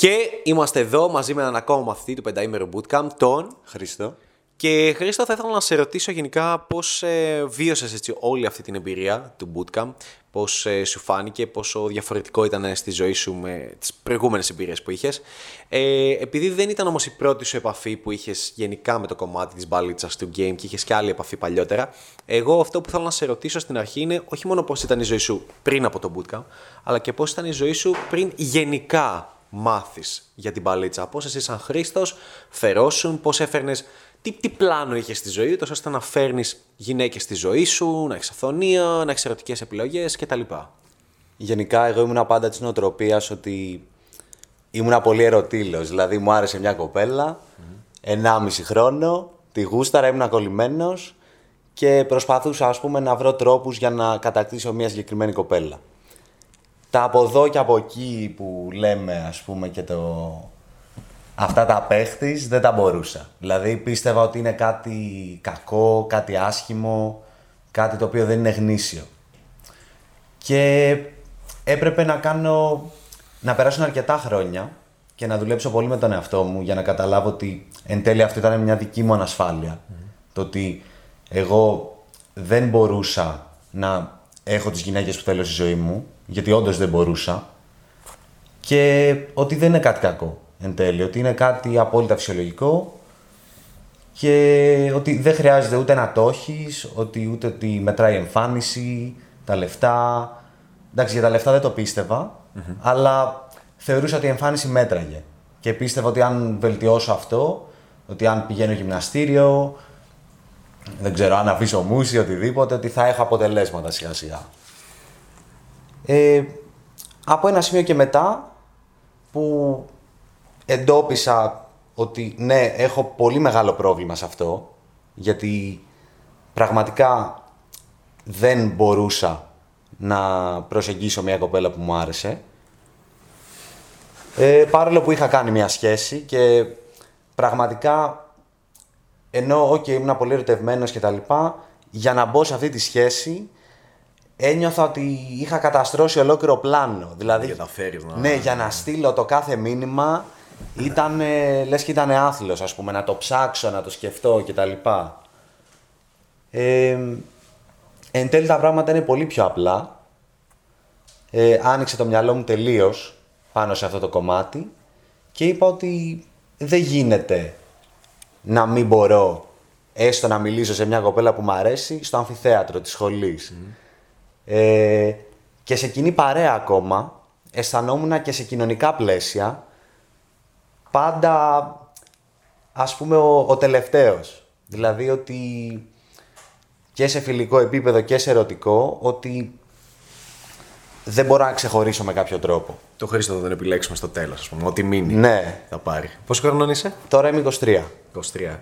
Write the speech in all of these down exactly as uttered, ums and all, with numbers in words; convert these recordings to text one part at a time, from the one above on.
Και είμαστε εδώ μαζί με έναν ακόμα μαθητή του πενταήμερου Bootcamp, τον Χρήστο. Και Χρήστο, θα ήθελα να σε ρωτήσω γενικά πώς ε, βίωσες έτσι, όλη αυτή την εμπειρία του Bootcamp, πώς ε, σου φάνηκε, πόσο διαφορετικό ήταν στη ζωή σου με τις προηγούμενες εμπειρίες που είχες. Ε, επειδή δεν ήταν όμως η πρώτη σου επαφή που είχες γενικά με το κομμάτι της μπαλίτσας του game και είχες και άλλη επαφή παλιότερα, εγώ αυτό που θέλω να σε ρωτήσω στην αρχή είναι όχι μόνο πώς ήταν η ζωή σου πριν από το Bootcamp, αλλά και πώς ήταν η ζωή σου πριν γενικά μάθεις για την μπαλίτσα. Πώς εσύ σαν Χρήστος φερόσουν, πώς έφερνες, τι, τι πλάνο είχες στη ζωή, τόσο ώστε να φέρνεις γυναίκες στη ζωή σου, να έχεις αυθονία, να έχεις ερωτικές επιλογές κτλ. Γενικά, εγώ ήμουνα πάντα της νοοτροπίας ότι ήμουνα πολύ ερωτήλος. Δηλαδή, μου άρεσε μια κοπέλα, ενάμιση mm. χρόνο, τη γούσταρα, ήμουνα κολλημένος και προσπαθούσα, ας πούμε, να βρω τρόπους για να κατακτήσω μια συγκεκριμένη κοπέλα. Τα από εδώ και από εκεί που λέμε, ας πούμε, και το... αυτά τα παίχτης, δεν τα μπορούσα. Δηλαδή, πίστευα ότι είναι κάτι κακό, κάτι άσχημο, κάτι το οποίο δεν είναι γνήσιο. Και έπρεπε να κάνω... να περάσουν αρκετά χρόνια και να δουλέψω πολύ με τον εαυτό μου για να καταλάβω ότι εν τέλει αυτή ήταν μια δική μου ανασφάλεια. Mm. Το ότι εγώ δεν μπορούσα να έχω τις γυναίκες που θέλω στη ζωή μου, γιατί όντως δεν μπορούσα, και ότι δεν είναι κάτι κακό εν τέλει, ότι είναι κάτι απόλυτα φυσιολογικό και ότι δεν χρειάζεται ούτε να το έχεις, ότι ούτε ότι μετράει η εμφάνιση, τα λεφτά. Εντάξει, για τα λεφτά δεν το πίστευα, mm-hmm. αλλά θεωρούσα ότι η εμφάνιση μέτραγε και πίστευα ότι αν βελτιώσω αυτό, ότι αν πηγαίνω γυμναστήριο, δεν ξέρω, αν αφήσω μουσική, οτιδήποτε, ότι θα έχω αποτελέσματα σιγά σιγά. Ε, από ένα σημείο και μετά που εντόπισα ότι ναι, έχω πολύ μεγάλο πρόβλημα σε αυτό, γιατί πραγματικά δεν μπορούσα να προσεγγίσω μια κοπέλα που μου άρεσε, ε, παρόλο που είχα κάνει μια σχέση και πραγματικά ενώ okay, ήμουν πολύ ερωτευμένος και τα λοιπά, για να μπω σε αυτή τη σχέση ένιωθα ότι είχα καταστρώσει ολόκληρο πλάνο. Δηλαδή, για, να... ναι, για να στείλω το κάθε μήνυμα ήταν, λες και ήταν άθλος, ας πούμε, να το ψάξω, να το σκεφτώ κτλ. Ε, εν τέλει τα πράγματα είναι πολύ πιο απλά. Ε, άνοιξε το μυαλό μου τελείως πάνω σε αυτό το κομμάτι και είπα ότι δεν γίνεται να μην μπορώ έστω να μιλήσω σε μια κοπέλα που μου αρέσει στο αμφιθέατρο της σχολής. Mm. Ε, και σε κοινή παρέα ακόμα, αισθανόμουν και σε κοινωνικά πλαίσια, πάντα, ας πούμε, ο, ο τελευταίος. Δηλαδή ότι και σε φιλικό επίπεδο και σε ερωτικό, ότι δεν μπορώ να ξεχωρίσω με κάποιο τρόπο. Το Χρήστο θα τον επιλέξουμε στο τέλος, ας πούμε, ό,τι μείνει ναι. θα πάρει. Πόσο χρονών είσαι? Τώρα είμαι είκοσι τρία. είκοσι τρία.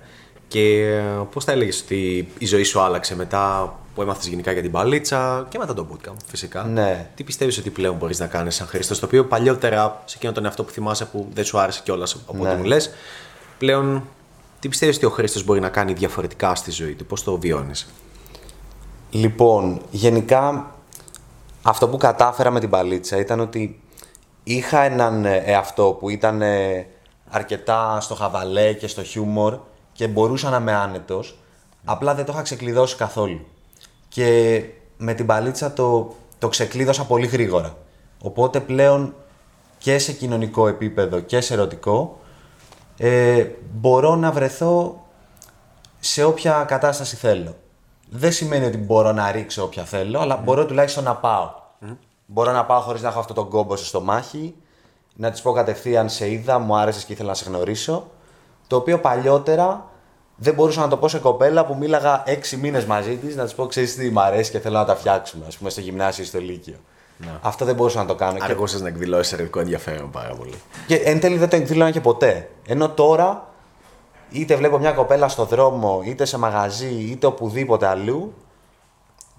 Και πώς θα έλεγες ότι η ζωή σου άλλαξε μετά που έμαθες γενικά για την μπαλίτσα και μετά το bootcamp, φυσικά? Ναι. Τι πιστεύεις ότι πλέον μπορείς να κάνεις σαν Χρήστος, το οποίο παλιότερα σε εκείνο τον εαυτό που θυμάσαι που δεν σου άρεσε κιόλας από ναι. ό,τι μου λες, πλέον τι πιστεύεις ότι ο Χρήστος μπορεί να κάνει διαφορετικά στη ζωή του, πώς το βιώνεις? Λοιπόν, γενικά αυτό που κατάφερα με την μπαλίτσα ήταν ότι είχα έναν εαυτό που ήταν αρκετά στο χαβαλέ και στο χιούμορ και μπορούσα να είμαι άνετος, απλά δεν το είχα ξεκλειδώσει καθόλου. Και με την μπαλίτσα το, το ξεκλείδωσα πολύ γρήγορα. Οπότε πλέον και σε κοινωνικό επίπεδο και σε ερωτικό ε, μπορώ να βρεθώ σε όποια κατάσταση θέλω. Δεν σημαίνει ότι μπορώ να ρίξω όποια θέλω, αλλά mm. μπορώ τουλάχιστον να πάω. Mm. Μπορώ να πάω χωρίς να έχω αυτό τον κόμπο στο στομάχι, να της πω κατευθείαν σε είδα, μου άρεσες και ήθελα να σε γνωρίσω. Το οποίο παλιότερα δεν μπορούσα να το πω σε κοπέλα που μίλαγα έξι μήνες μαζί της, να της πω ξέρεις τι μ' αρέσει και θέλω να τα φτιάξουμε, ας πούμε, στο γυμνάσιο ή στο λύκειο. No. Αυτό δεν μπορούσα να το κάνω. Αργούσες και... να εκδηλώσεις ερωτικό ενδιαφέρον πάρα πολύ. Και εν τέλει δεν το εκδηλώνα και ποτέ. Ενώ τώρα είτε βλέπω μια κοπέλα στο δρόμο, είτε σε μαγαζί, είτε οπουδήποτε αλλού,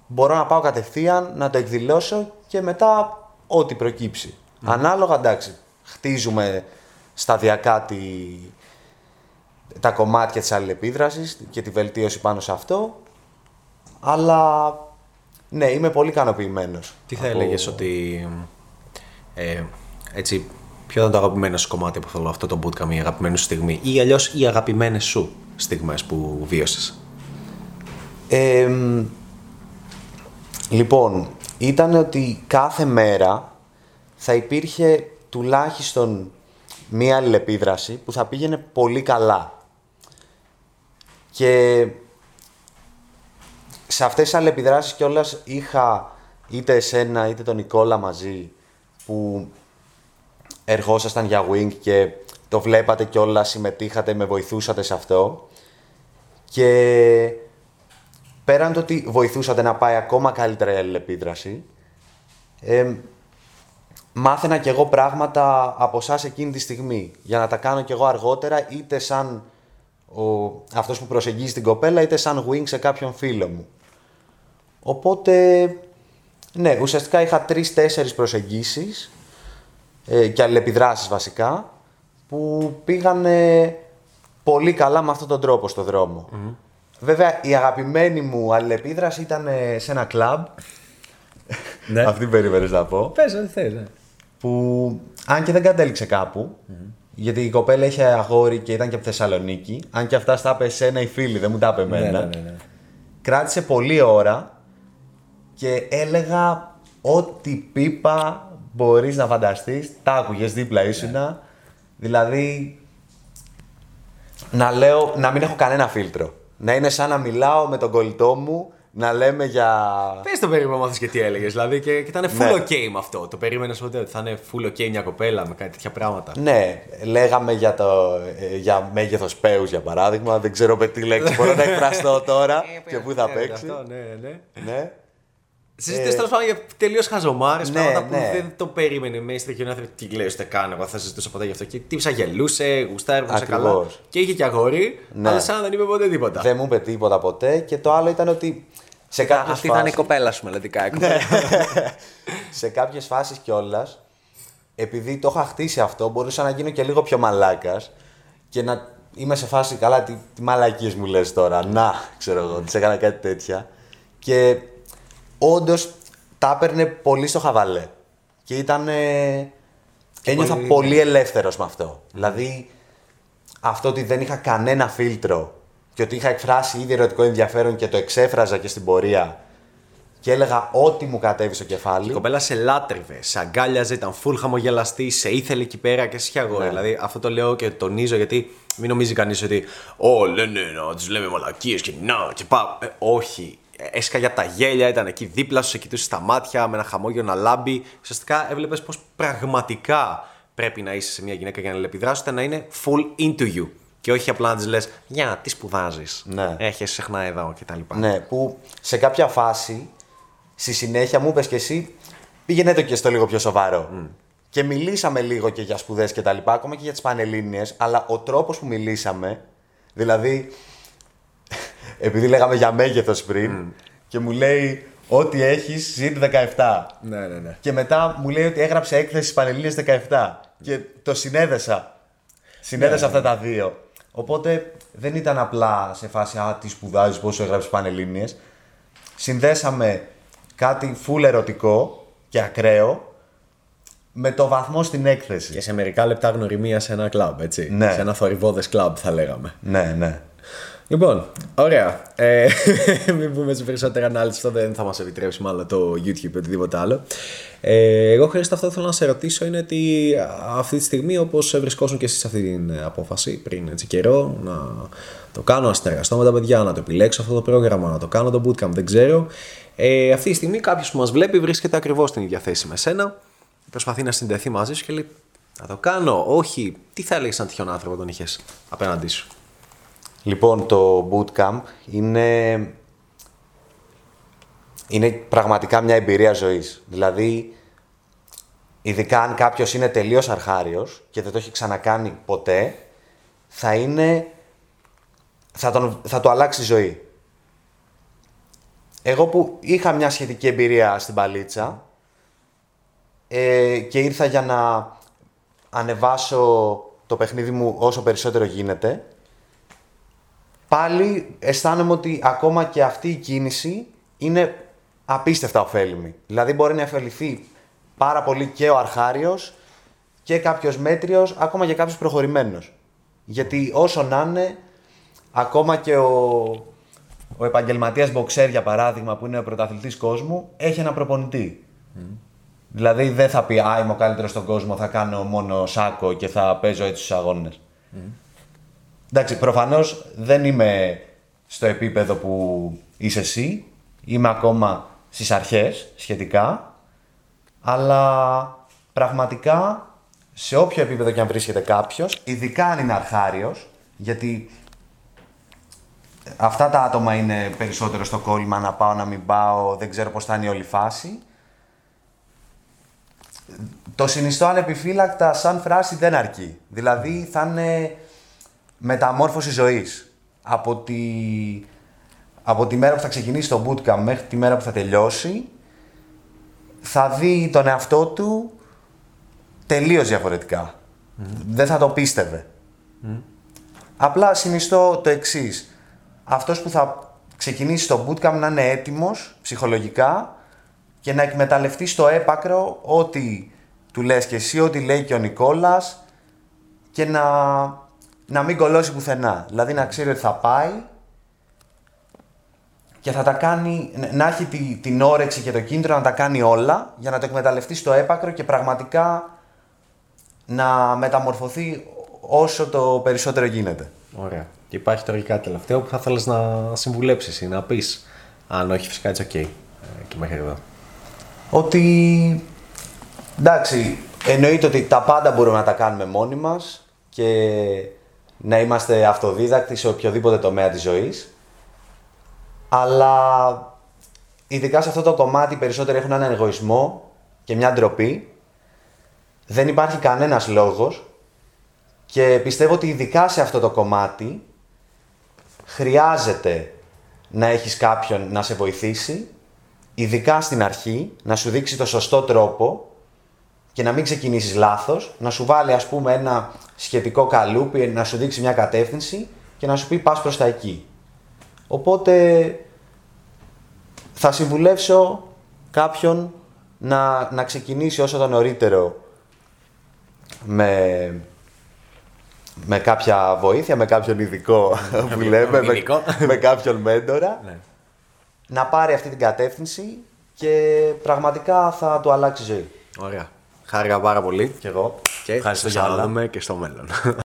μπορώ να πάω κατευθείαν, να το εκδηλώσω και μετά ό,τι προκύψει. Mm. Ανάλογα, εντάξει, χτίζουμε σταδιακά τη... τα κομμάτια της αλληλεπίδρασης και τη βελτίωση πάνω σε αυτό, αλλά ναι, είμαι πολύ ικανοποιημένος. Τι θα από... έλεγες ότι ε, έτσι ποιο ήταν το αγαπημένο σου κομμάτι από αυτό το bootcamp, η αγαπημένη σου στιγμή ή αλλιώς οι αγαπημένες σου στιγμές που βίωσες? Ε, λοιπόν, ήταν ότι κάθε μέρα θα υπήρχε τουλάχιστον μία αλληλεπίδραση που θα πήγαινε πολύ καλά. Και σε αυτές τις αλληλεπιδράσεις κιόλας είχα είτε εσένα είτε τον Νικόλα μαζί που ερχόσασταν για wing και το βλέπατε κιόλας, συμμετείχατε, με βοηθούσατε σε αυτό. Και πέραν το ότι βοηθούσατε να πάει ακόμα καλύτερα η αλληλεπίδραση, ε, μάθαινα κι εγώ πράγματα από εσάς εκείνη τη στιγμή, για να τα κάνω κι εγώ αργότερα, είτε σαν ο, αυτός που προσεγγίζει την κοπέλα, είτε σαν wing σε κάποιον φίλο μου. Οπότε, ναι, ουσιαστικά είχα τρεις-τέσσερις προσεγγίσεις ε, και αλληλεπιδράσεις βασικά, που πήγανε πολύ καλά με αυτόν τον τρόπο στο δρόμο. Mm. Βέβαια, η αγαπημένη μου αλληλεπίδραση ήταν σε ένα κλαμπ. Ναι. Αυτή περίμενες να πω. Πες ό,τι θες, ναι. Που αν και δεν κατέληξε κάπου, mm-hmm. γιατί η κοπέλα είχε αγόρι και ήταν και από Θεσσαλονίκη, αν και αυτά στα είπε εσένα η φίλη, δεν μου τα είπε εμένα. Ναι, ναι, ναι. Κράτησε πολλή ώρα και έλεγα ό,τι πίπα μπορείς να φανταστείς, τα άκουγες δίπλα ήσουνα. Ναι. Δηλαδή, να λέω, να μην έχω κανένα φίλτρο. Να είναι σαν να μιλάω με τον κολλητό μου, να λέμε για. Πες το περίμενα μάθος και τι έλεγες, δηλαδή και, και ήταν full ναι. ok με αυτό. Το περίμενες ότι θα είναι full ok μια κοπέλα με κάτι τέτοια πράγματα? Ναι, λέγαμε για, το, για μέγεθος πέους για παράδειγμα, δεν ξέρω με τι λέξη μπορώ να εκφραστώ τώρα και πού θα παίξει. Αυτό, ναι, ναι. ναι. Συζητήσεις τέλος πάντων για τελείως χαζομάρες, ναι, πράγματα που ναι. δεν το περίμενε μέσα στη κοινότητα. Τι λέει, ούτε καν, εγώ θα συζητούσα ποτέ γι' αυτό. Και τύψα, γελούσε, γουστάρε, γουστάρε καλά. Και είχε και αγόρι, ναι. αλλά σαν να δεν είπε ποτέ τίποτα. Δεν μου είπε τίποτα ποτέ. Και το άλλο ήταν ότι. Σε ήταν, αυτή φάσεις... ήταν η κοπέλα σου, μελλοντικά. Σε κάποιες φάσεις κιόλας, επειδή το είχα χτίσει αυτό, μπορούσα να γίνω και λίγο πιο μαλάκας και να είμαι σε φάση, καλά, τι, τι μαλακίες μου λες τώρα. Να, ξέρω εγώ, τη έκανα κάτι τέτοια. Και. Όντως, τα έπαιρνε πολύ στο χαβαλέ και ήταν, ε, και ένιωθα πολύ... πολύ ελεύθερος με αυτό. Mm. Δηλαδή, αυτό ότι δεν είχα κανένα φίλτρο και ότι είχα εκφράσει ήδη ερωτικό ενδιαφέρον και το εξέφραζα και στην πορεία και έλεγα ό,τι μου κατέβει στο κεφάλι. Η κοπέλα σε λάτρευε, σε αγκάλιαζε, ήταν φουλ χαμογελαστή, σε ήθελε εκεί πέρα και σε είχε αγόρι. Ναι. Δηλαδή, αυτό το λέω και τονίζω γιατί μην νομίζει κανείς ότι «Ω, λένε να τους λέμε μαλακίες και να και πάω». Ε, όχι. Έσκαγε τα γέλια, ήταν εκεί δίπλα σου, σε κοιτούσε στα μάτια με ένα χαμόγελο να λάμπει. Ουσιαστικά έβλεπες πως πραγματικά πρέπει να είσαι σε μια γυναίκα για να αλληλεπιδράσεις, ώστε να είναι full into you. Και όχι απλά να της λες, για τι σπουδάζεις, ναι. έχεις συχνά εδώ κτλ. Ναι, που σε κάποια φάση, στη συνέχεια μου είπες και εσύ, πήγαινε το και στο λίγο πιο σοβαρό. Mm. Και μιλήσαμε λίγο και για σπουδές κτλ. Ακόμα και για τις πανελλήνιες, αλλά ο τρόπος που μιλήσαμε, δηλαδή. Επειδή λέγαμε για μέγεθος πριν mm. και μου λέει ό,τι έχεις συν δεκαεπτά. Ναι, ναι, ναι. Και μετά μου λέει ότι έγραψε έκθεση Πανελλήνιες δεκαεπτά. Mm. Και το συνέδεσα. Συνέδεσα ναι, αυτά ναι. τα δύο. Οπότε δεν ήταν απλά σε φάση «Α, τι σπουδάζεις, πόσο έγραψες Πανελλήνιες». Συνδέσαμε κάτι full ερωτικό και ακραίο με το βαθμό στην έκθεση. Και σε μερικά λεπτά γνωριμία σε ένα κλαμπ, έτσι. Ναι. Σε ένα θορυβώδες κλαμπ θα λέγαμε. Ναι, ναι. Λοιπόν, ωραία. Ε, μην πούμε σε περισσότερα ανάλυση, αυτό δεν θα μας επιτρέψει μάλλον το YouTube ή οτιδήποτε άλλο. Ε, εγώ, Χρήστο, αυτό θέλω να σε ρωτήσω είναι ότι αυτή τη στιγμή, όπως βρισκόσουν και εσείς αυτή την απόφαση πριν έτσι καιρό, να το κάνω, να συνεργαστώ με τα παιδιά, να το επιλέξω αυτό το πρόγραμμα, να το κάνω το bootcamp, δεν ξέρω. Ε, αυτή τη στιγμή κάποιος που μας βλέπει βρίσκεται ακριβώς στην ίδια θέση με σένα, προσπαθεί να συνδεθεί μαζί σου και λέει να το κάνω, όχι. Τι θα έλεγες σαν τυχόν άνθρωπο τον είχες απέναντί σου? Λοιπόν, το bootcamp είναι, είναι πραγματικά μια εμπειρία ζωής. Δηλαδή, ειδικά αν κάποιος είναι τελείως αρχάριος και δεν το έχει ξανακάνει ποτέ, θα είναι, θα, τον, θα του αλλάξει η ζωή. Εγώ που είχα μια σχετική εμπειρία στην παλίτσα ε, και ήρθα για να ανεβάσω το παιχνίδι μου όσο περισσότερο γίνεται, πάλι αισθάνομαι ότι ακόμα και αυτή η κίνηση είναι απίστευτα ωφέλιμη. Δηλαδή μπορεί να ωφεληθεί πάρα πολύ και ο αρχάριος και κάποιος μέτριος, ακόμα και κάποιος προχωρημένος. Γιατί όσο να είναι, ακόμα και ο, ο επαγγελματίας μποξέρ, για παράδειγμα, που είναι ο πρωταθλητής κόσμου, έχει έναν προπονητή. Mm. Δηλαδή δεν θα πει «Α, είμαι ο καλύτερος στον κόσμο, θα κάνω μόνο σάκο και θα παίζω έτσι στους αγώνες». Mm. Εντάξει, προφανώς δεν είμαι στο επίπεδο που είσαι εσύ, είμαι ακόμα στις αρχές σχετικά, αλλά πραγματικά σε όποιο επίπεδο και αν βρίσκεται κάποιος, ειδικά αν είναι αρχάριος, γιατί αυτά τα άτομα είναι περισσότερο στο κόλλημα να πάω, να μην πάω, δεν ξέρω πώς θα είναι η όλη φάση. Το συνιστώ ανεπιφύλακτα σαν φράση δεν αρκεί. Δηλαδή θα είναι μεταμόρφωση ζωής. Από τη, από τη μέρα που θα ξεκινήσει το bootcamp μέχρι τη μέρα που θα τελειώσει, θα δει τον εαυτό του τελείως διαφορετικά. Mm. Δεν θα το πίστευε. Mm. Απλά συνιστώ το εξής. Αυτός που θα ξεκινήσει το bootcamp να είναι έτοιμος ψυχολογικά και να εκμεταλλευτεί στο έπακρο ό,τι του λες και εσύ, ό,τι λέει και ο Νικόλας και να, να μην κολλώσει πουθενά. Δηλαδή να ξέρει ότι θα πάει και θα τα κάνει, να έχει τη, την όρεξη και το κίνητρο να τα κάνει όλα για να το εκμεταλλευτεί στο έπακρο και πραγματικά να μεταμορφωθεί όσο το περισσότερο γίνεται. Ωραία. Και υπάρχει τώρα και κάτι τελευταίο που θα θέλεις να συμβουλέψεις ή να πεις, αν όχι φυσικά it's ok και μέχρι εδώ. Ότι, εντάξει, εννοείται ότι τα πάντα μπορούμε να τα κάνουμε μόνοι μας και να είμαστε αυτοδίδακτοι σε οποιοδήποτε τομέα της ζωής, αλλά ειδικά σε αυτό το κομμάτι περισσότερο έχουν έναν εγωισμό και μια ντροπή. Δεν υπάρχει κανένας λόγος και πιστεύω ότι ειδικά σε αυτό το κομμάτι χρειάζεται να έχεις κάποιον να σε βοηθήσει, ειδικά στην αρχή, να σου δείξει το σωστό τρόπο και να μην ξεκινήσεις λάθος, να σου βάλει ας πούμε ένα σχετικό καλούπι, να σου δείξει μια κατεύθυνση και να σου πει πας προς τα εκεί. Οπότε θα συμβουλεύσω κάποιον να, να ξεκινήσει όσο το νωρίτερο με, με κάποια βοήθεια, με κάποιον ειδικό που λέμε, με, με κάποιον μέντορα, ναι. Να πάρει αυτή την κατεύθυνση και πραγματικά θα του αλλάξει ζωή. Ωραία. Χάρηκα πάρα πολύ. Και εγώ. Και ευχαριστώ για να δούμε και στο μέλλον.